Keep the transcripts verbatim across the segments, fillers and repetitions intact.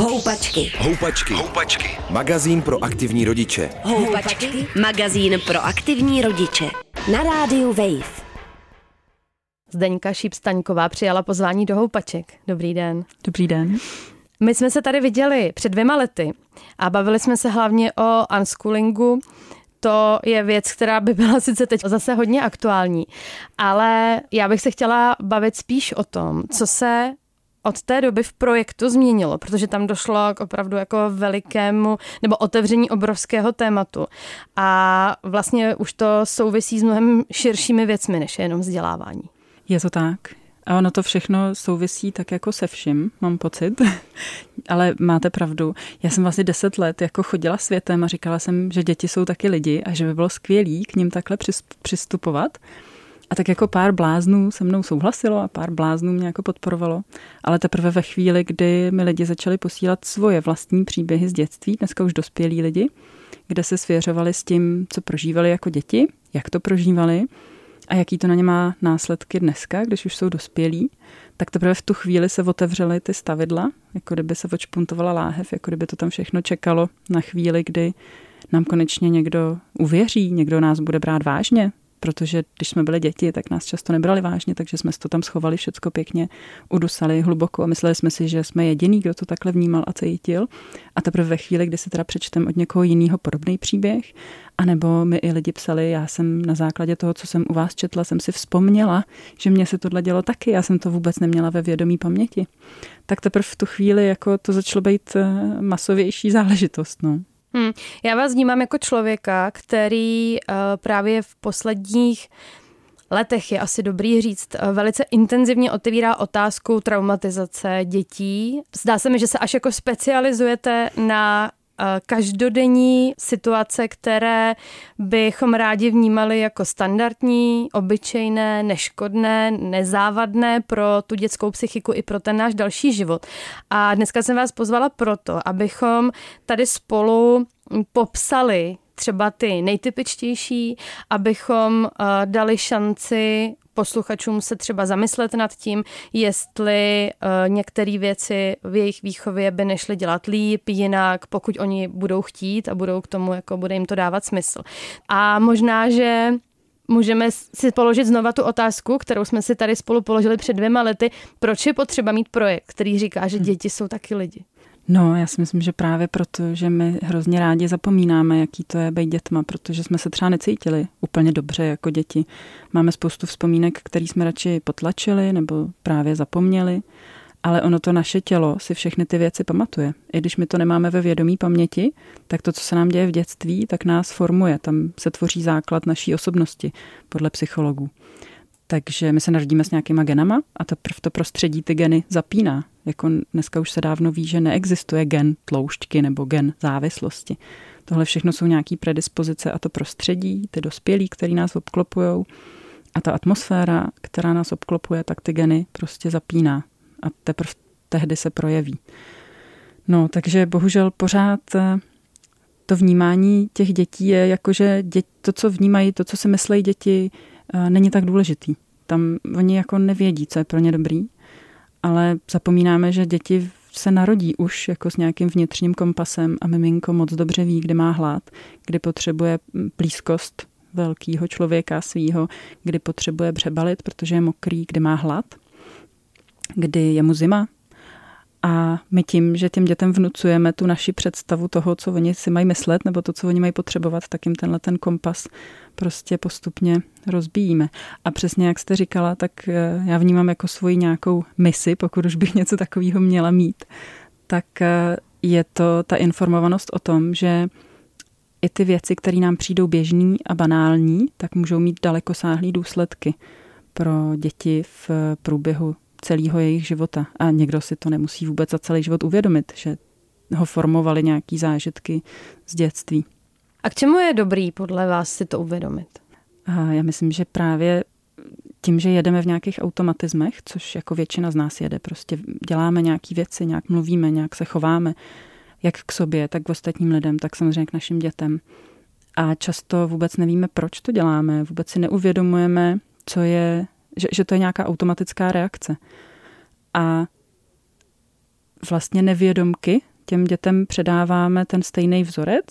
Houpačky. Houpačky. Houpačky. Magazín pro aktivní rodiče. Houpačky. Magazín pro aktivní rodiče. Na rádiu Wave. Zdeňka Šipstaňková přijala pozvání do Houpaček. Dobrý den. Dobrý den. My jsme se tady viděli před dvěma lety a bavili jsme se hlavně o unschoolingu. To je věc, která by byla sice teď zase hodně aktuální, ale já bych se chtěla bavit spíš o tom, co se od té doby v projektu změnilo, protože tam došlo k opravdu jako velikému nebo otevření obrovského tématu. A vlastně už to souvisí s mnohem širšími věcmi, než je jenom vzdělávání. Je to tak. A ono to všechno souvisí tak jako se vším, mám pocit. Ale máte pravdu. Já jsem vlastně deset let jako chodila světem a říkala jsem, že děti jsou taky lidi a že by bylo skvělý k nim takhle přistupovat. A tak jako pár bláznů se mnou souhlasilo a pár bláznů mě jako podporovalo. Ale teprve ve chvíli, kdy mi lidi začali posílat svoje vlastní příběhy z dětství, dneska už dospělí lidi, kde se svěřovali s tím, co prožívali jako děti, jak to prožívali a jaký to na ně má následky dneska, když už jsou dospělí, tak teprve v tu chvíli se otevřely ty stavidla, jako kdyby se odšpuntovala láhev, jako kdyby to tam všechno čekalo na chvíli, kdy nám konečně někdo uvěří, někdo nás bude brát vážně. Protože když jsme byli děti, tak nás často nebrali vážně, takže jsme to tam schovali všecko pěkně, udusali hluboko a mysleli jsme si, že jsme jediný, kdo to takhle vnímal a cítil. A teprve ve chvíli, kdy si teda přečtem od někoho jiného podobný příběh, anebo mi i lidi psali, já jsem na základě toho, co jsem u vás četla, jsem si vzpomněla, že mě se tohle dělo taky, já jsem to vůbec neměla ve vědomí paměti. Tak teprve v tu chvíli jako to začalo být masovější záležitost, no. Hmm. Já vás vnímám jako člověka, který uh, právě v posledních letech, je asi dobrý říct, uh, velice intenzivně otevírá otázku traumatizace dětí. Zdá se mi, že se až jako specializujete na uh, každodenní situace, které bychom rádi vnímali jako standardní, obyčejné, neškodné, nezávadné pro tu dětskou psychiku i pro ten náš další život. A dneska jsem vás pozvala proto, abychom tady spolu popsali třeba ty nejtypičtější, abychom dali šanci posluchačům se třeba zamyslet nad tím, jestli některé věci v jejich výchově by nešly dělat líp, jinak, pokud oni budou chtít a budou k tomu, jako bude jim to dávat smysl. A možná, že můžeme si položit znova tu otázku, kterou jsme si tady spolu položili před dvěma lety, proč je potřeba mít projekt, který říká, že děti jsou taky lidi. No, já si myslím, že právě proto, že my hrozně rádi zapomínáme, jaký to je být dětma, protože jsme se třeba necítili úplně dobře jako děti. Máme spoustu vzpomínek, které jsme radši potlačili nebo právě zapomněli, ale ono to naše tělo si všechny ty věci pamatuje. I když my to nemáme ve vědomí paměti, tak to, co se nám děje v dětství, tak nás formuje. Tam se tvoří základ naší osobnosti podle psychologů. Takže my se narodíme s nějakýma genama a to, to prostředí ty geny zapíná. Jako dneska už se dávno ví, že neexistuje gen tloušťky nebo gen závislosti. Tohle všechno jsou nějaké predispozice a to prostředí, ty dospělí, který nás obklopují a ta atmosféra, která nás obklopuje, tak ty geny prostě zapíná a teprve tehdy se projeví. No, takže bohužel pořád to vnímání těch dětí je jako, že dět, to, co vnímají, to, co si myslejí děti, není tak důležitý. Tam oni jako nevědí, co je pro ně dobrý, ale zapomínáme, že děti se narodí už jako s nějakým vnitřním kompasem a miminko moc dobře ví, kdy má hlad, kdy potřebuje blízkost velkého člověka svýho, kdy potřebuje břebalit, protože je mokrý, kdy má hlad, kdy je mu zima. A my tím, že těm dětem vnucujeme tu naši představu toho, co oni si mají myslet, nebo to, co oni mají potřebovat, tak jim tenhle ten kompas prostě postupně rozbíjíme. A přesně jak jste říkala, tak já vnímám jako svoji nějakou misi, pokud už bych něco takového měla mít, tak je to ta informovanost o tom, že i ty věci, které nám přijdou běžný a banální, tak můžou mít dalekosáhlý důsledky pro děti v průběhu celého jejich života. A někdo si to nemusí vůbec za celý život uvědomit, že ho formovaly nějaký zážitky z dětství. A k čemu je dobrý podle vás si to uvědomit? A já myslím, že právě tím, že jedeme v nějakých automatismech, což jako většina z nás jede, prostě děláme nějaké věci, nějak mluvíme, nějak se chováme, jak k sobě, tak k ostatním lidem, tak samozřejmě k našim dětem. A často vůbec nevíme, proč to děláme, vůbec si neuvědomujeme, co je Že, že to je nějaká automatická reakce. A vlastně nevědomky těm dětem předáváme ten stejný vzorec.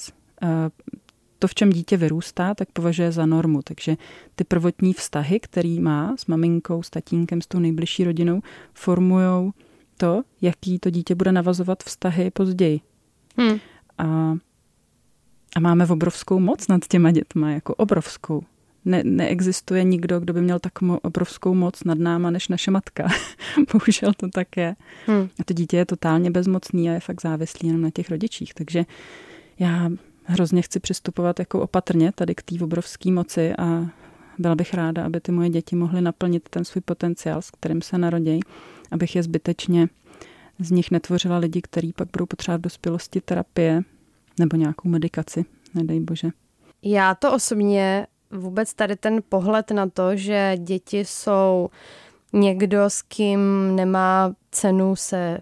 To, v čem dítě vyrůstá, tak považuje za normu. Takže ty prvotní vztahy, který má s maminkou, s tatínkem, s tou nejbližší rodinou, formujou to, jaký to dítě bude navazovat vztahy později. Hmm. A, a máme obrovskou moc nad těma dětma, jako obrovskou. Ne, neexistuje nikdo, kdo by měl tak mo- obrovskou moc nad náma, než naše matka. Bohužel to tak je. Hmm. A to dítě je totálně bezmocný a je fakt závislý jenom na těch rodičích. Takže já hrozně chci přistupovat jako opatrně tady k té obrovské moci a byla bych ráda, aby ty moje děti mohly naplnit ten svůj potenciál, s kterým se narodí, abych je zbytečně z nich netvořila lidi, kteří pak budou potřebovat dospělosti terapie nebo nějakou medikaci, nedej bože. Já to osobně vůbec tady ten pohled na to, že děti jsou někdo, s kým nemá cenu se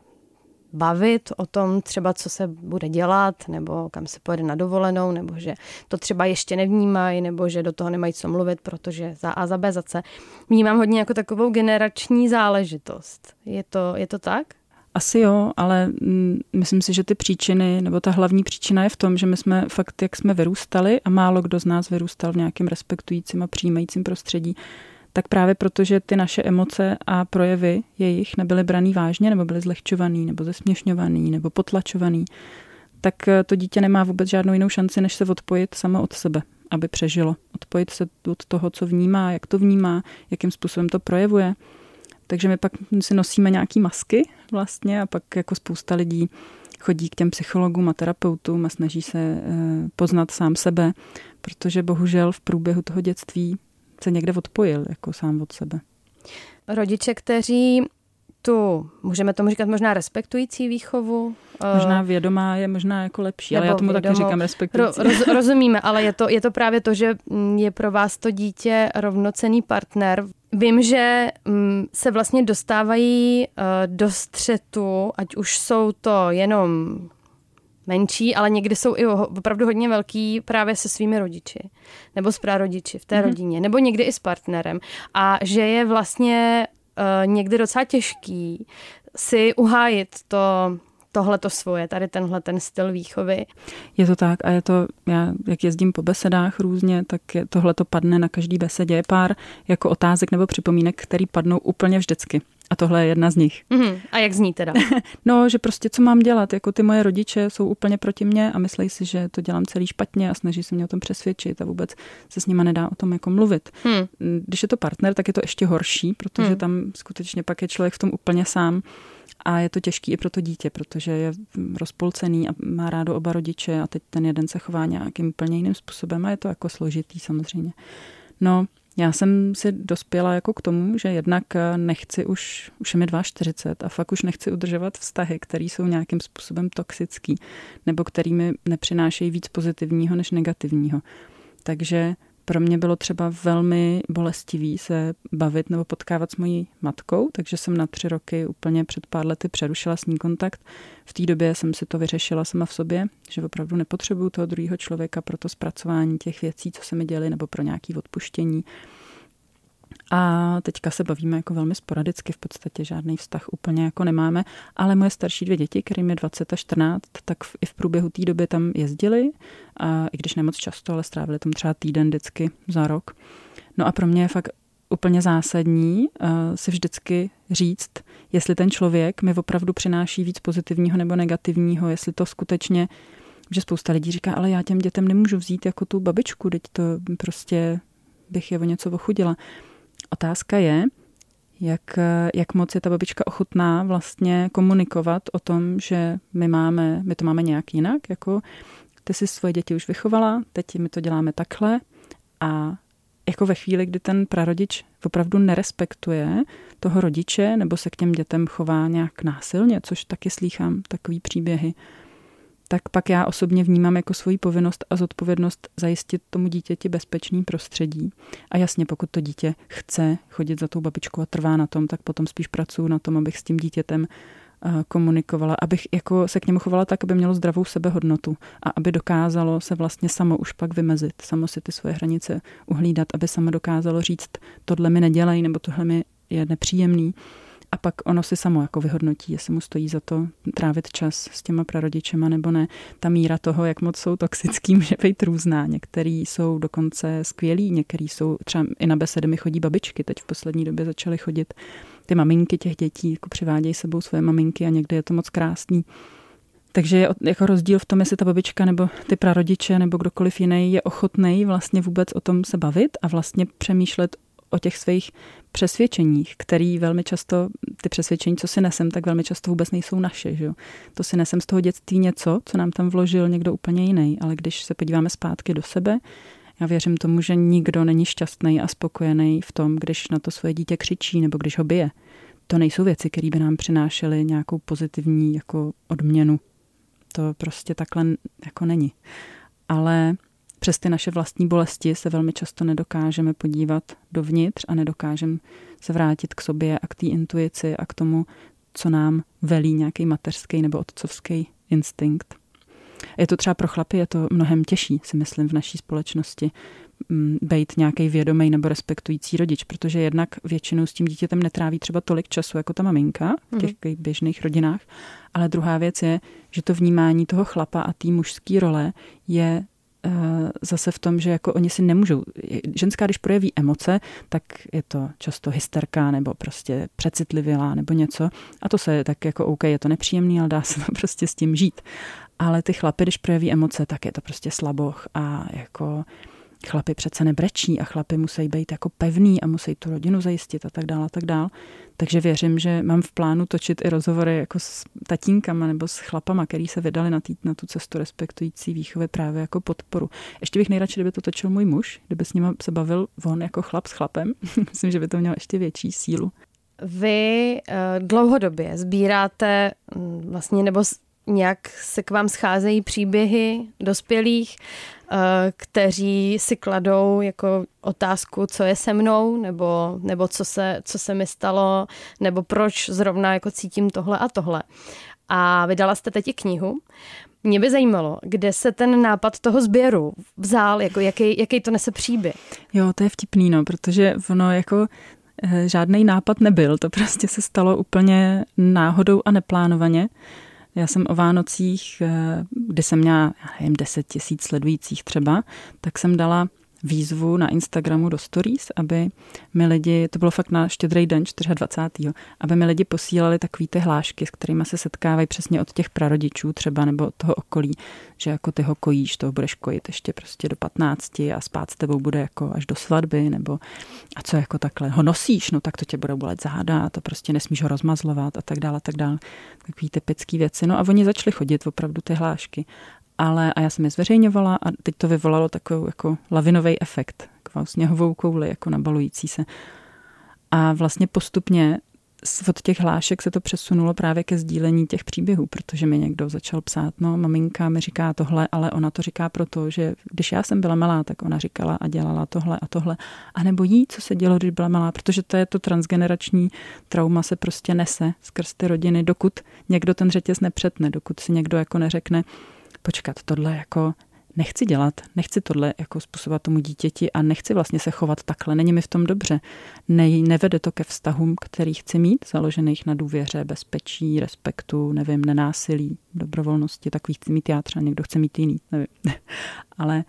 bavit o tom třeba, co se bude dělat, nebo kam se pojede na dovolenou, nebo že to třeba ještě nevnímají, nebo že do toho nemají co mluvit, protože za A, za B, za C. Vnímám hodně jako takovou generační záležitost. Je to, je to tak? Asi jo, ale myslím si, že ty příčiny, nebo ta hlavní příčina je v tom, že my jsme fakt, jak jsme vyrůstali a málo kdo z nás vyrůstal v nějakém respektujícím a přijímajícím prostředí, tak právě proto, že ty naše emoce a projevy jejich nebyly braný vážně, nebo byly zlehčovaný, nebo zesměšňovaný, nebo potlačovaný, tak to dítě nemá vůbec žádnou jinou šanci, než se odpojit samo od sebe, aby přežilo. Odpojit se od toho, co vnímá, jak to vnímá, jakým způsobem to projevuje. Takže my pak si nosíme nějaký masky vlastně a pak jako spousta lidí chodí k těm psychologům a terapeutům a snaží se poznat sám sebe, protože bohužel v průběhu toho dětství se někde odpojil jako sám od sebe. Rodiče, kteří tu, můžeme tomu říkat možná respektující výchovu. Možná vědomá je možná jako lepší, ale já tomu vědomou, taky říkám respektující. Roz, rozumíme, ale je to, je to právě to, že je pro vás to dítě rovnocenný partner. Vím, že se vlastně dostávají do střetu, ať už jsou to jenom menší, ale někdy jsou i opravdu hodně velký právě se svými rodiči. Nebo s prarodiči v té mm-hmm. rodině. Nebo někdy i s partnerem. A že je vlastně uh, někdy docela těžký si uhájit to, tohleto svoje, tady tenhle ten styl výchovy. Je to tak a je to, já jak jezdím po besedách různě, tak tohleto padne na každý besedě. Je pár jako otázek nebo připomínek, který padnou úplně vždycky. A tohle je jedna z nich. Mm-hmm. A jak zní teda? No, že prostě co mám dělat, jako ty moje rodiče jsou úplně proti mně a myslejí si, že to dělám celý špatně a snaží se mě o tom přesvědčit a vůbec se s nima nedá o tom jako mluvit. Mm. Když je to partner, tak je to ještě horší, protože mm. tam skutečně pak je člověk v tom úplně sám a je to těžký i pro to dítě, protože je rozpolcený a má rádo oba rodiče a teď ten jeden se chová nějakým úplně jiným způsobem a je to jako složitý samozřejmě. No, já jsem si dospěla jako k tomu, že jednak nechci už, už je mi čtyřicet dva a fakt už nechci udržovat vztahy, které jsou nějakým způsobem toxický nebo kterými nepřinášejí víc pozitivního než negativního. Takže pro mě bylo třeba velmi bolestivý se bavit nebo potkávat s mojí matkou, takže jsem na tři roky úplně před pár lety přerušila s ní kontakt. V té době jsem si to vyřešila sama v sobě, že opravdu nepotřebuju toho druhého člověka pro to zpracování těch věcí, co se mi děly, nebo pro nějaké odpuštění. A teďka se bavíme jako velmi sporadicky, v podstatě žádný vztah úplně jako nemáme, ale moje starší dvě děti, kterým je dvacet a čtrnáct, tak v, i v průběhu té doby tam jezdili, a i když nemoc často, ale strávili tam třeba týden vždycky za rok. No a pro mě je fakt úplně zásadní uh, si vždycky říct, jestli ten člověk mi opravdu přináší víc pozitivního nebo negativního, jestli to skutečně, že spousta lidí říká, ale já těm dětem nemůžu vzít jako tu babičku, teď to prostě bych je o něco ochudila. Otázka je, jak, jak moc je ta babička ochotná vlastně komunikovat o tom, že my máme, my to máme nějak jinak, jako ty jsi svoje děti už vychovala, teď my to děláme takhle a jako ve chvíli, kdy ten prarodič opravdu nerespektuje toho rodiče nebo se k těm dětem chová nějak násilně, což taky slýchám takový příběhy, tak pak já osobně vnímám jako svoji povinnost a zodpovědnost zajistit tomu dítěti bezpečný prostředí. A jasně, pokud to dítě chce chodit za tou babičkou a trvá na tom, tak potom spíš pracuji na tom, abych s tím dítětem komunikovala, abych jako se k němu chovala tak, aby mělo zdravou sebehodnotu a aby dokázalo se vlastně samo už pak vymezit, samo si ty svoje hranice uhlídat, aby samo dokázalo říct, tohle mi nedělej nebo tohle mi je nepříjemný A pak ono si samo jako vyhodnotí, jestli mu stojí za to trávit čas s těma prarodičema nebo ne. Ta míra toho, jak moc jsou toxický, může být různá. Některý jsou dokonce skvělí, některý jsou, třeba i na besedy mi chodí babičky, teď v poslední době začaly chodit ty maminky těch dětí, jako přivádějí sebou své maminky a někdy je to moc krásný. Takže je jako rozdíl v tom, jestli ta babička nebo ty prarodiče nebo kdokoliv jiný je ochotnej vlastně vůbec o tom se bavit a vlastně přemýšlet o těch svých přesvědčeních, který velmi často, ty přesvědčení, co si nesem, tak velmi často vůbec nejsou naše. Že? To si nesem z toho dětství něco, co nám tam vložil někdo úplně jiný. Ale když se podíváme zpátky do sebe, já věřím tomu, že nikdo není šťastný a spokojený v tom, když na to svoje dítě křičí nebo když ho bije. To nejsou věci, které by nám přinášely nějakou pozitivní jako odměnu. To prostě takhle jako není. Ale přes ty naše vlastní bolesti se velmi často nedokážeme podívat dovnitř a nedokážeme se vrátit k sobě a k té intuici a k tomu, co nám velí nějaký mateřský nebo otcovský instinkt. Je to třeba pro chlapy, je to mnohem těžší, si myslím, v naší společnosti být nějaký vědomý nebo respektující rodič, protože jednak většinou s tím dítětem netráví třeba tolik času jako ta maminka v těch mm. běžných rodinách, ale druhá věc je, že to vnímání toho chlapa a té mužské role je zase v tom, že jako oni si nemůžou. Ženská, když projeví emoce, tak je to často hysterka nebo prostě přecitlivělá nebo něco. A to se tak jako OK, je to nepříjemný, ale dá se to prostě s tím žít. Ale ty chlapy, když projeví emoce, tak je to prostě slaboch a jako chlapy přece nebrečí a chlapy musí být jako pevný a musí tu rodinu zajistit a tak dál a tak dál. Takže věřím, že mám v plánu točit i rozhovory jako s tatínkama nebo s chlapama, který se vydali na, tý, na tu cestu respektující výchovy právě jako podporu. Ještě bych nejradši, kdyby to točil můj muž, kdyby s ním se bavil on jako chlap s chlapem. Myslím, že by to mělo ještě větší sílu. Vy dlouhodobě sbíráte vlastně nebo nějak se k vám scházejí příběhy dospělých, kteří si kladou jako otázku, co je se mnou, nebo, nebo co se, co se mi stalo, nebo proč zrovna jako cítím tohle a tohle. A vydala jste teď i knihu. Mě by zajímalo, kde se ten nápad toho sběru vzal, jako jaký, jaký to nese příběh. Jo, to je vtipný, no, protože ono jako žádnej nápad nebyl, to prostě se stalo úplně náhodou a neplánovaně. Já jsem o Vánocích, kdy jsem měla, já nevím, deset tisíc sledujících třeba, tak jsem dala výzvu na Instagramu do stories, aby mi lidi, to bylo fakt na štědrý den, dvacátého čtvrtého aby mi lidi posílali takový ty hlášky, s kterými se setkávají přesně od těch prarodičů třeba, nebo od toho okolí, že jako ty ho kojíš, toho budeš kojit ještě prostě do patnácti a spát s tebou bude jako až do svatby, nebo a co jako takhle, ho nosíš, no tak to tě bude bolet záda a to prostě nesmíš ho rozmazlovat a tak dále, a tak dále. Takový typický věci. No a oni začali chodit opravdu ty hlášky. Ale a já jsem je zveřejňovala a teď to vyvolalo takovou jako lavinový efekt, takovou sněhovou kouli, jako nabalující se. A vlastně postupně od těch hlášek se to přesunulo právě ke sdílení těch příběhů, protože mi někdo začal psát, no maminka mi říká tohle, ale ona to říká proto, že když já jsem byla malá, tak ona říkala a dělala tohle a tohle. A nebo jí, co se dělo, když byla malá, protože to je to transgenerační trauma, se prostě nese skrz ty rodiny, dokud někdo ten řetěz nepřetne, dokud si někdo jako neřekne, počkat, tohle jako nechci dělat, nechci tohle jako způsobovat tomu dítěti a nechci vlastně se chovat takhle, není mi v tom dobře. Ne, nevede to ke vztahům, který chci mít, založených na důvěře, bezpečí, respektu, nevím, nenásilí, dobrovolnosti, takových chci mít já třeba, někdo chce mít jiný, nevím. Ale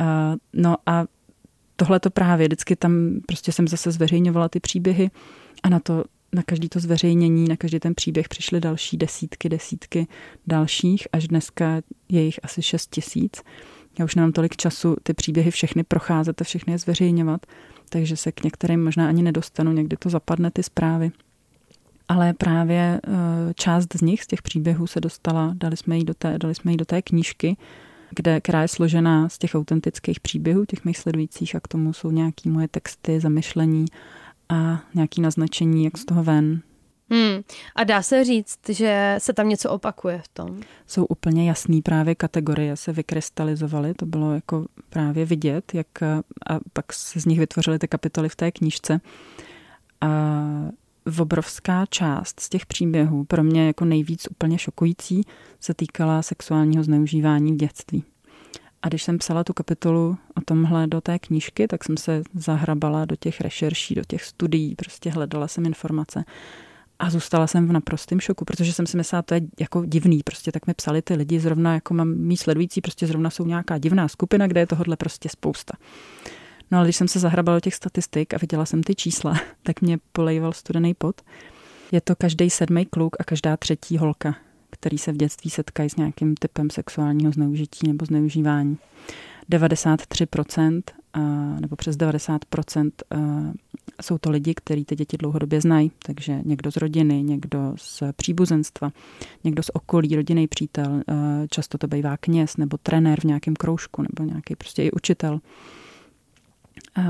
uh, no a tohle to právě, vždycky tam prostě jsem zase zveřejňovala ty příběhy a na to na každý to zveřejnění, na každý ten příběh přišly další desítky, desítky dalších, až dneska je jich asi šest tisíc. Já už nemám tolik času ty příběhy všechny procházet a všechny je zveřejňovat, takže se k některým možná ani nedostanu, někdy to zapadne ty zprávy. Ale právě část z nich, z těch příběhů se dostala, dali jsme ji do té, dali jsme ji do té knížky, kde, která je složená z těch autentických příběhů, těch mých sledujících a k tomu jsou nějaký moje texty, zamyšlení, a nějaký naznačení, jak z toho ven. Hmm. A dá se říct, že se tam něco opakuje v tom? Jsou úplně jasný právě kategorie, se vykrystalizovaly, to bylo jako právě vidět, jak a pak se z nich vytvořily ty kapitoly v té knížce. A obrovská část z těch příběhů, pro mě jako nejvíc úplně šokující, se týkala sexuálního zneužívání v dětství. A když jsem psala tu kapitolu o tomhle do té knížky, tak jsem se zahrabala do těch rešerší, do těch studií, prostě hledala jsem informace. A zůstala jsem v naprostém šoku, protože jsem si myslela, to je jako divný, prostě tak mi psali ty lidi, zrovna jako mám mý sledující, prostě zrovna jsou nějaká divná skupina, kde je tohodle prostě spousta. No ale když jsem se zahrabala do těch statistik a viděla jsem ty čísla, tak mě polejval studený pot. Je to každý sedmý kluk a každá třetí holka, který se v dětství setkají s nějakým typem sexuálního zneužití nebo zneužívání. devadesát tři procent nebo přes devadesát procent jsou to lidi, kteří ty děti dlouhodobě znají, takže někdo z rodiny, někdo z příbuzenstva, někdo z okolí, rodinný přítel, často to bývá kněz nebo trenér v nějakém kroužku nebo nějaký prostě i učitel.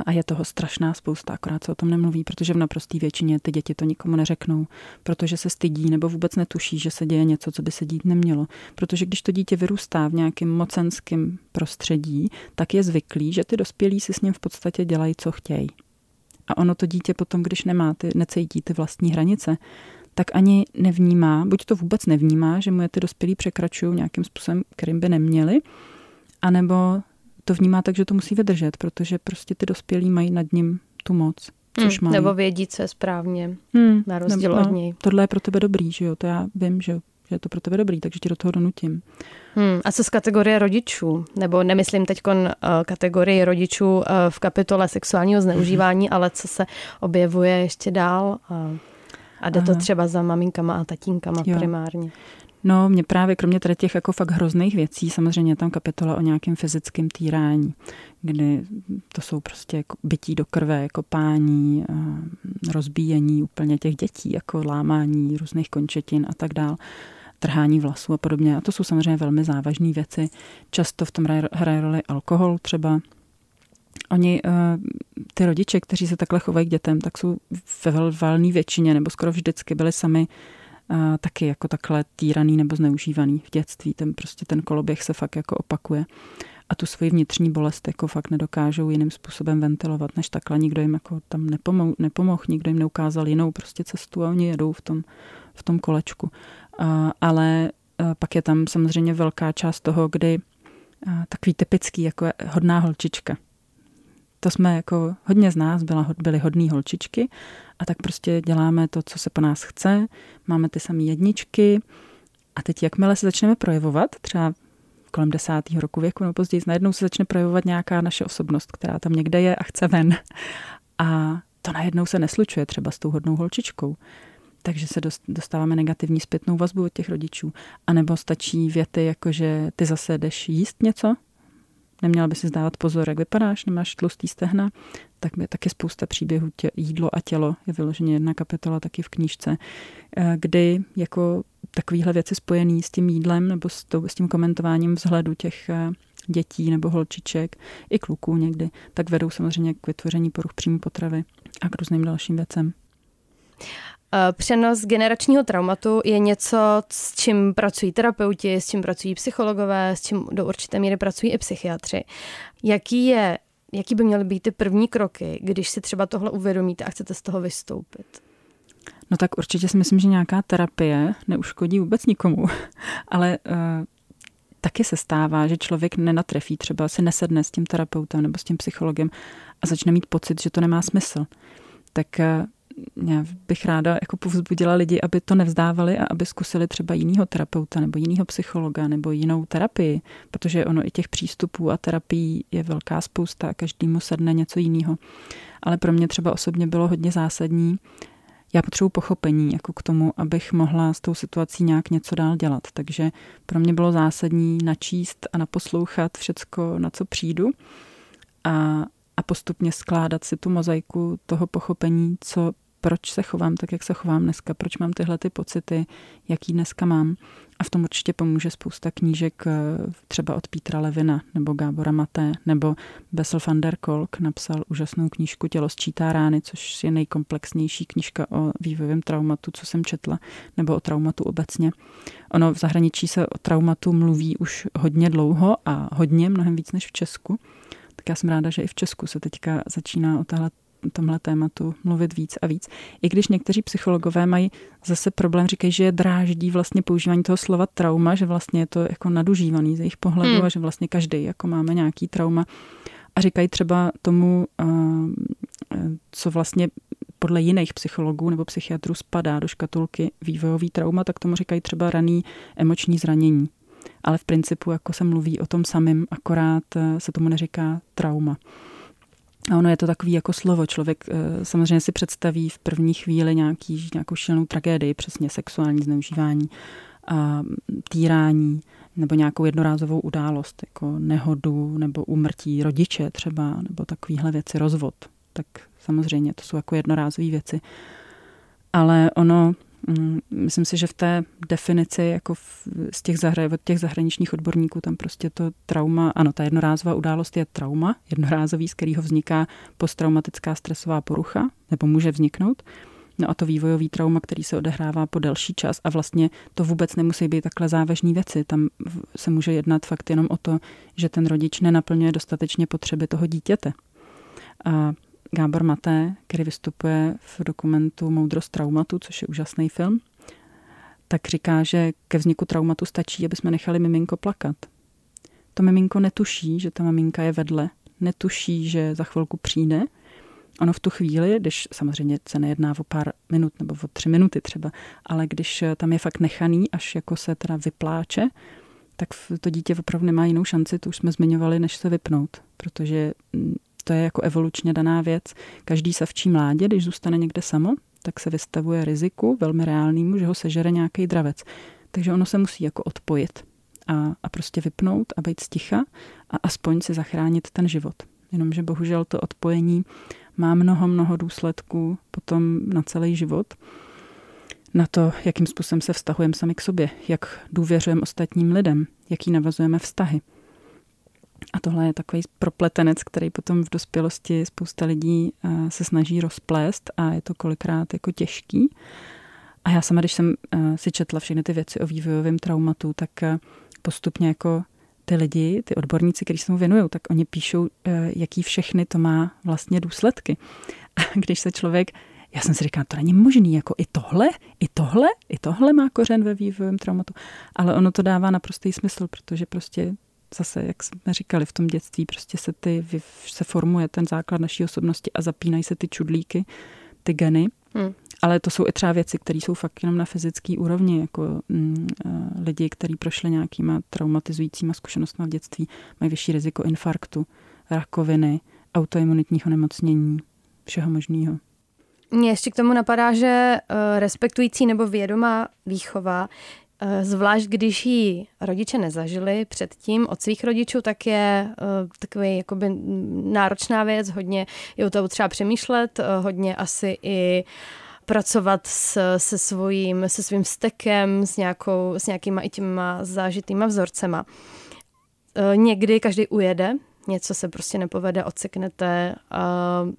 A je toho strašná spousta, akorát se o tom nemluví, protože v naprosté většině ty děti to nikomu neřeknou, protože se stydí nebo vůbec netuší, že se děje něco, co by se dít nemělo. Protože když to dítě vyrůstá v nějakém mocenském prostředí, tak je zvyklý, že ty dospělí si s ním v podstatě dělají, co chtějí. A ono to dítě potom, když nemá ty, necítí ty vlastní hranice, tak ani nevnímá, buď to vůbec nevnímá, že mu je ty dospělí překračují nějakým způsobem, kterým by neměli, anebo to vnímá tak, že to musí vydržet, protože prostě ty dospělí mají nad ním tu moc, což hmm, mají. Nebo vědí, co je správně, hmm, na rozdíl nebo, od něj. Tohle je pro tebe dobrý, že jo, to já vím, že, že je to pro tebe dobrý, takže ti do toho donutím. Hmm, a co z kategorie rodičů? Nebo nemyslím teď uh, kategorii rodičů uh, v kapitole sexuálního zneužívání, hmm. ale co se objevuje ještě dál? Uh, a jde Aha. to třeba za maminkama a tatínkama jo. primárně. No, mě právě kromě tady těch jako fakt hrozných věcí, samozřejmě tam kapitola o nějakém fyzickém týrání, kdy to jsou prostě jako bití do krve, kopání, rozbíjení úplně těch dětí, jako lámání různých končetin a tak dál, trhání vlasů a podobně. A to jsou samozřejmě velmi závažné věci. Často v tom hraje roli alkohol třeba. Oni, ty rodiče, kteří se takhle chovají k dětem, tak jsou ve valné většině nebo skoro vždycky byli sami A taky jako takhle týraný nebo zneužívaný v dětství. Ten prostě ten koloběh se fakt jako opakuje. A tu svoji vnitřní bolest jako fakt nedokážou jiným způsobem ventilovat, než takhle. Nikdo jim jako tam nepomo- nepomohl, nikdo jim neukázal jinou prostě cestu a oni jedou v tom, v tom kolečku. A, ale a pak je tam samozřejmě velká část toho, kdy takový typický jako hodná holčička. To jsme jako, hodně z nás byla, byly hodný holčičky a tak prostě děláme to, co se po nás chce, máme ty samé jedničky a teď jakmile se začneme projevovat, třeba kolem desátého roku věku nebo později, najednou se začne projevovat nějaká naše osobnost, která tam někde je a chce ven. A to najednou se neslučuje třeba s tou hodnou holčičkou. Takže se dostáváme negativní zpětnou vazbu od těch rodičů. A nebo stačí věty, jakože ty zase jdeš jíst něco? Neměla by si zdávat pozor, jak vypadáš, nemáš tlustý stehna, tak je taky spousta příběhů tě, jídlo a tělo. Je vyloženě jedna kapitola taky v knížce, kdy jako takovýhle věci spojený s tím jídlem nebo s, to, s tím komentováním vzhledu těch dětí nebo holčiček, i kluků někdy, tak vedou samozřejmě k vytvoření poruch příjmu potravy a k různým dalším věcem. Přenos generačního traumatu je něco, s čím pracují terapeuti, s čím pracují psychologové, s čím do určité míry pracují i psychiatři. Jaký je, jaký by měly být ty první kroky, když si třeba tohle uvědomíte a chcete z toho vystoupit? No tak určitě si myslím, že nějaká terapie neuškodí vůbec nikomu, ale uh, taky se stává, že člověk nenatrefí, třeba si nesedne s tím terapeutem nebo s tím psychologem a začne mít pocit, že to nemá smysl. Tak uh, já bych ráda jako povzbudila lidi, aby to nevzdávali a aby zkusili třeba jinýho terapeuta nebo jinýho psychologa nebo jinou terapii, protože ono i těch přístupů a terapií je velká spousta a každému sedne něco jiného. Ale pro mě třeba osobně bylo hodně zásadní, já potřebuji pochopení jako k tomu, abych mohla s tou situací nějak něco dál dělat. Takže pro mě bylo zásadní načíst a naposlouchat všecko, na co přijdu a, a postupně skládat si tu mozaiku toho pochopení, co proč se chovám tak, jak se chovám dneska, proč mám tyhle ty pocity, jaký dneska mám. A v tom určitě pomůže spousta knížek třeba od Petra Levina nebo Gábora Maté, nebo Bessel van der Kolk napsal úžasnou knížku Tělo sčítá rány, což je nejkomplexnější knížka o vývojovém traumatu, co jsem četla, nebo o traumatu obecně. Ono v zahraničí se o traumatu mluví už hodně dlouho a hodně, mnohem víc než v Česku. Tak já jsem ráda, že i v Česku se teďka začíná o tahle tomhle tématu mluvit víc a víc. I když někteří psychologové mají zase problém, říkají, že je dráždí vlastně používání toho slova trauma, že vlastně je to jako nadužívaný z jejich pohledu hmm. a že vlastně každý jako máme nějaký trauma. A říkají třeba tomu, co vlastně podle jiných psychologů nebo psychiatrů spadá do škatulky vývojový trauma, tak tomu říkají třeba raný emoční zranění. Ale v principu jako se mluví o tom samém, akorát se tomu neříká trauma. A ono je to takový jako slovo. Člověk samozřejmě si představí v první chvíli nějaký, nějakou šílenou tragédii, přesně sexuální zneužívání, a týrání nebo nějakou jednorázovou událost, jako nehodu nebo úmrtí rodiče třeba, nebo takovýhle věci, rozvod. Tak samozřejmě to jsou jako jednorázové věci. Ale ono, myslím si, že v té definici jako v, z těch, zahra- od těch zahraničních odborníků tam prostě to trauma, ano, ta jednorázová událost je trauma, jednorázový, z kterého vzniká posttraumatická stresová porucha, nebo může vzniknout. No a to vývojový trauma, který se odehrává po delší čas a vlastně to vůbec nemusí být takhle závažné věci. Tam se může jednat fakt jenom o to, že ten rodič nenaplňuje dostatečně potřeby toho dítěte. A Gábor Maté, který vystupuje v dokumentu Moudrost traumatu, což je úžasný film, tak říká, že ke vzniku traumatu stačí, aby jsme nechali miminko plakat. To miminko netuší, že ta maminka je vedle, netuší, že za chvilku přijde. Ono v tu chvíli, když samozřejmě se nejedná o pár minut nebo o tři minuty třeba, ale když tam je fakt nechaný, až jako se teda vypláče, tak to dítě opravdu nemá jinou šanci, to už jsme zmiňovali, než se vypnout, protože to je jako evolučně daná věc. Každý savčí mládě, když zůstane někde samo, tak se vystavuje riziku velmi reálnému, že ho sežere nějaký dravec. Takže ono se musí jako odpojit a, a prostě vypnout a být sticha a aspoň si zachránit ten život. Jenomže bohužel to odpojení má mnoho, mnoho důsledků potom na celý život, na to, jakým způsobem se vztahujeme sami k sobě, jak důvěřujeme ostatním lidem, jaký navazujeme vztahy. A tohle je takový propletenec, který potom v dospělosti spousta lidí se snaží rozplést a je to kolikrát jako těžký. A já sama, když jsem si četla všechny ty věci o vývojovém traumatu, tak postupně jako ty lidi, ty odborníci, kteří se tomu věnují, tak oni píšou, jaký všechny to má vlastně důsledky. A když se člověk, já jsem si říkala, to není možný, jako i tohle, i tohle, i tohle má kořen ve vývojovém traumatu. Ale ono to dává naprostý smysl, protože prostě zase, jak jsme říkali, v tom dětství prostě se, ty, se formuje ten základ naší osobnosti a zapínají se ty čudlíky, ty geny. Hmm. Ale to jsou i třeba věci, které jsou fakt jenom na fyzické úrovni, jako mm, lidi, kteří prošli nějakýma traumatizujícíma zkušenostmi v dětství, mají vyšší riziko infarktu, rakoviny, autoimunitního nemocnění, všeho možného. Mně ještě k tomu napadá, že respektující nebo vědomá výchova, zvlášť když ji rodiče nezažili předtím od svých rodičů, tak je uh, takový jakoby náročná věc, hodně je o toho třeba přemýšlet, uh, hodně asi i pracovat s, se, svým, se svým vztekem, s, nějakou, s nějakýma i těma zážitýma vzorcema. Uh, někdy každý ujede, něco se prostě nepovede, odseknete, uh,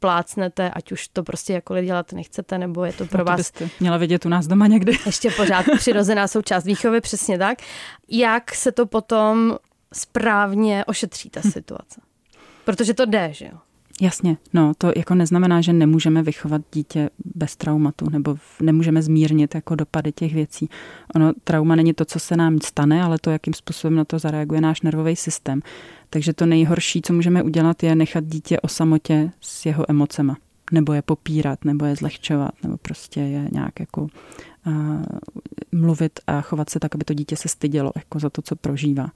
plácnete, ať už to prostě jakkoliv dělat nechcete, nebo je to pro no to vás... byste měla vidět u nás doma někdy. Ještě pořád přirozená součást výchovy, přesně tak. Jak se to potom správně ošetří ta situace? Protože to jde, že jo? Jasně, no to jako neznamená, že nemůžeme vychovat dítě bez traumatu, nebo nemůžeme zmírnit jako dopady těch věcí. Ono, trauma není to, co se nám stane, ale to, jakým způsobem na to zareaguje náš nervový systém. Takže to nejhorší, co můžeme udělat, je nechat dítě o samotě s jeho emocema. Nebo je popírat, nebo je zlehčovat, nebo prostě je nějak jako uh, mluvit a chovat se tak, aby to dítě se stydělo jako za to, co prožívá.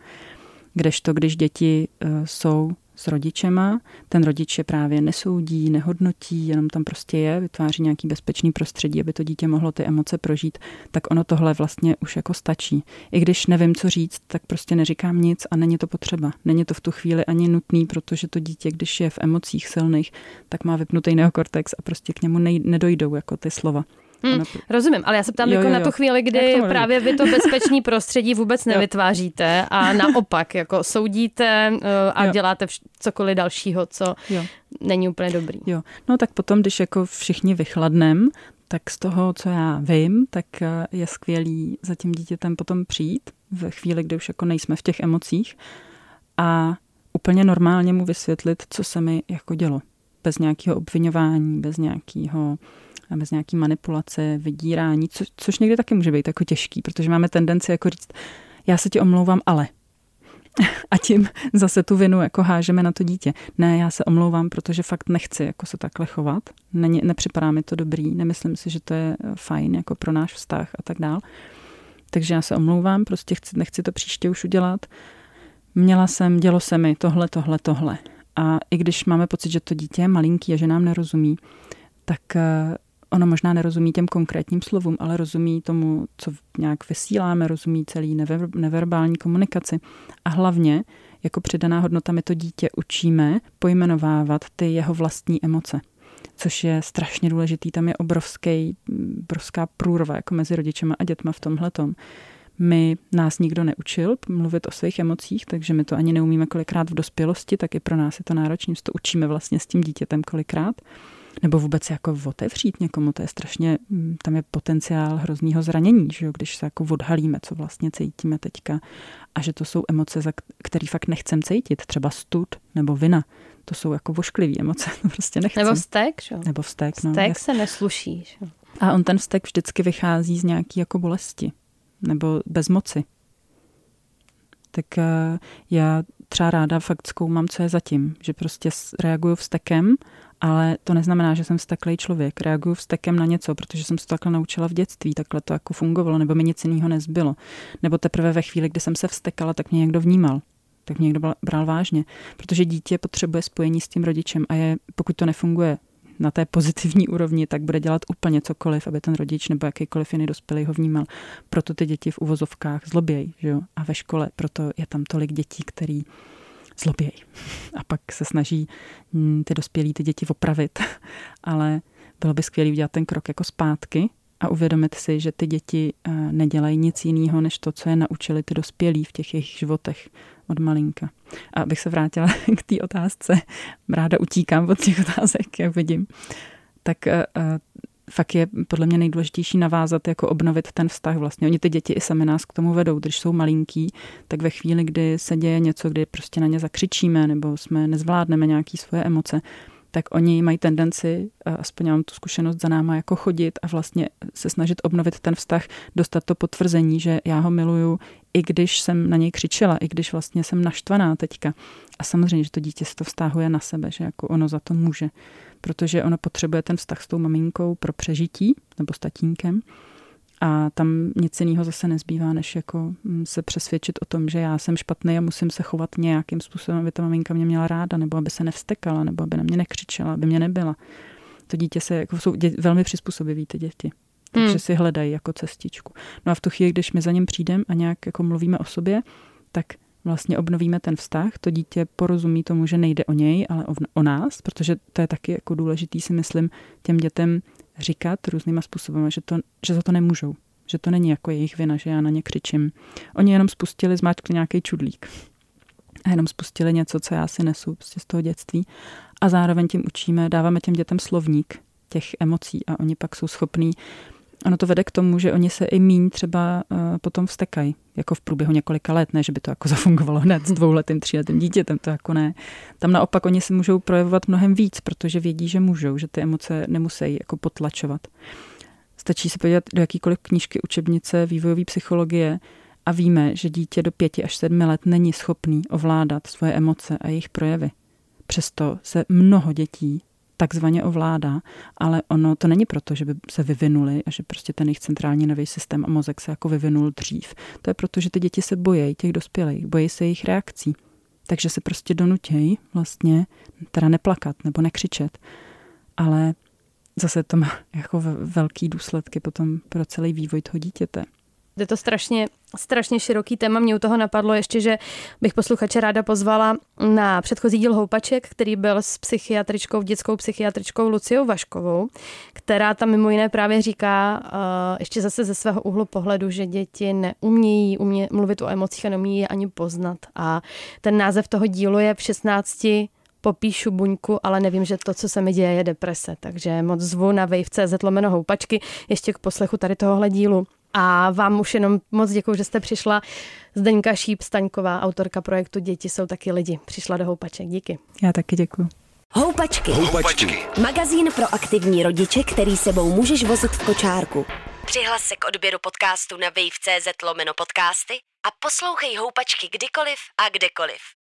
Kdežto, když děti uh, jsou s rodičema, ten rodič je právě nesoudí, nehodnotí, jenom tam prostě je, vytváří nějaký bezpečný prostředí, aby to dítě mohlo ty emoce prožít, tak ono tohle vlastně už jako stačí. I když nevím, co říct, tak prostě neříkám nic a není to potřeba. Není to v tu chvíli ani nutný, protože to dítě, když je v emocích silných, tak má vypnutý neokortex a prostě k němu nej- nedojdou jako ty slova. Hmm, ono... Rozumím, ale já se ptám jo, jako jo, jo. na tu chvíli, kdy právě vy to bezpečné prostředí vůbec nevytváříte jo. a naopak jako soudíte a jo. děláte vš- cokoliv dalšího, co jo. není úplně dobrý. Jo. No tak potom, když jako všichni vychladnem, tak z toho, co já vím, tak je skvělý za tím dítětem potom přijít v chvíli, kdy už jako nejsme v těch emocích a úplně normálně mu vysvětlit, co se mi jako dělo. Bez nějakého obviňování, bez nějakého a bez nějaký manipulace, vydírání, co, což někdy taky může být jako těžký, protože máme tendenci jako říct, já se ti omlouvám, ale. a tím zase tu vinu jako hážeme na to dítě. Ne, já se omlouvám, protože fakt nechci jako se takhle chovat. Není, nepřipadá mi to dobrý, nemyslím si, že to je fajn jako pro náš vztah a tak dál. Takže já se omlouvám, prostě chci, nechci to příště už udělat. Měla jsem, dělo se mi tohle, tohle, tohle. A i když máme pocit, že to dítě je malinký a že nám nerozumí, tak ono možná nerozumí těm konkrétním slovům, ale rozumí tomu, co nějak vysíláme, rozumí celý never, neverbální komunikaci. A hlavně, jako přidaná hodnota, my to dítě učíme pojmenovávat ty jeho vlastní emoce, což je strašně důležitý. Tam je obrovský, obrovská průrva jako mezi rodičema a dětma v tomhletom. My, nás nikdo neučil mluvit o svých emocích, takže my to ani neumíme kolikrát v dospělosti, tak i pro nás je to náročné, to učíme vlastně s tím dítětem kolikrát. Nebo vůbec jako otevřít někomu, to je strašně, tam je potenciál hroznýho zranění, že jo, když se jako odhalíme, co vlastně cítíme teďka a že to jsou emoce, které fakt nechcem cítit, třeba stud nebo vina, to jsou jako vošklivé emoce, prostě nechcem. Nebo vztek, že jo? Nebo vztek, no. Vztek se nesluší, že jo? A on ten vztek vždycky vychází z nějaký jako bolesti nebo bezmoci. Tak já třeba ráda fakt zkoumám, co je zatím, že prostě reaguju vztekem, ale to neznamená, že jsem vzteklej člověk. Reaguju vztekem na něco, protože jsem se to takhle naučila v dětství, takhle to jako fungovalo, nebo mi nic jiného nezbylo. Nebo teprve ve chvíli, kdy jsem se vztekala, tak mě někdo vnímal, tak mě někdo bral vážně. Protože dítě potřebuje spojení s tím rodičem a je, pokud to nefunguje na té pozitivní úrovni, tak bude dělat úplně cokoliv, aby ten rodič nebo jakýkoliv jiný dospělý ho vnímal. Proto ty děti v uvozovkách zlobějí, že jo? A ve škole proto je tam tolik dětí, který zlobějí. A pak se snaží ty dospělí ty děti opravit. Ale bylo by skvělé udělat ten krok jako zpátky a uvědomit si, že ty děti nedělají nic jiného, než to, co je naučili ty dospělí v těch jejich životech od malinka. A abych se vrátila k té otázce, ráda utíkám od těch otázek, jak vidím, tak fakt je podle mě nejdůležitější navázat, jako obnovit ten vztah vlastně. Oni ty děti i sami nás k tomu vedou, když jsou malinký, tak ve chvíli, kdy se děje něco, kdy prostě na ně zakřičíme nebo jsme nezvládneme nějaký svoje emoce, tak oni mají tendenci, aspoň já mám tu zkušenost za náma, jako chodit a vlastně se snažit obnovit ten vztah, dostat to potvrzení, že já ho miluju, i když jsem na něj křičela, i když vlastně jsem naštvaná teďka. A samozřejmě, že to dítě se to vztahuje na sebe, že jako ono za to může, protože ono potřebuje ten vztah s tou maminkou pro přežití nebo s tatínkem a tam nic jiného zase nezbývá, než jako se přesvědčit o tom, že já jsem špatný a musím se chovat nějakým způsobem, aby ta maminka mě měla ráda, nebo aby se nevstekala, nebo aby na mě nekřičela, aby mě nebyla. To dítě se, jako jsou dě, velmi přizpůsobiví ty děti, takže hmm. si hledají jako cestičku. No a v tu chvíli, když my za ním přijdeme a nějak jako mluvíme o sobě, tak vlastně obnovíme ten vztah, to dítě porozumí tomu, že nejde o něj, ale o, o nás, protože to je taky jako důležitý, si myslím, těm dětem říkat různýma způsoby, že, to, že za to nemůžou, že to není jako jejich vina, že já na ně křičím. Oni jenom spustili, zmáčkli nějaký čudlík a jenom spustili něco, co já si nesu prostě z toho dětství a zároveň tím učíme, dáváme těm dětem slovník těch emocí a oni pak jsou schopní. Ono to vede k tomu, že oni se i míň třeba uh, potom vztekají, jako v průběhu několika let, ne, že by to jako zafungovalo hned s dvouletým, tříletým dítětem, to jako ne. Tam naopak oni se můžou projevovat mnohem víc, protože vědí, že můžou, že ty emoce nemusejí jako potlačovat. Stačí se podívat do jakýkoliv knížky, učebnice, vývojové psychologie a víme, že dítě do pěti až sedmi let není schopný ovládat svoje emoce a jejich projevy. Přesto se mnoho dětí takzvaně ovládá, ale ono to není proto, že by se vyvinuli a že prostě ten jejich centrální nervový systém a mozek se jako vyvinul dřív. To je proto, že ty děti se bojejí těch dospělých, bojí se jejich reakcí. Takže se prostě donutějí vlastně teda neplakat nebo nekřičet. Ale zase to má jako velký důsledky potom pro celý vývoj toho dítěte. Je to strašně, strašně široký téma. Mě u toho napadlo ještě, že bych posluchače ráda pozvala na předchozí díl Houpaček, který byl s psychiatričkou, dětskou psychiatričkou Luciou Vaškovou, která tam mimo jiné právě říká, uh, ještě zase ze svého úhlu pohledu, že děti neumějí umě, mluvit o emocích a neumějí je ani poznat. A ten název toho dílu je v šestnácti popíšu buňku, ale nevím, že to, co se mi děje, je deprese. Takže moc zvu na wave tečka cz lomeno Houpačky ještě k poslechu tady tohohle dílu. A vám už jenom moc děkuju, že jste přišla. Zdeňka Šipstaňková, autorka projektu Děti jsou taky lidi, přišla do Houpaček. Díky. Já taky děkuju. Houpačky. Houpačky. Magazín pro aktivní rodiče, který sebou můžeš vozit v kočárku. Přihlas se k odběru podcastu na wave tečka cz lomeno podcasty a poslouchej Houpačky kdykoliv a kdekoliv.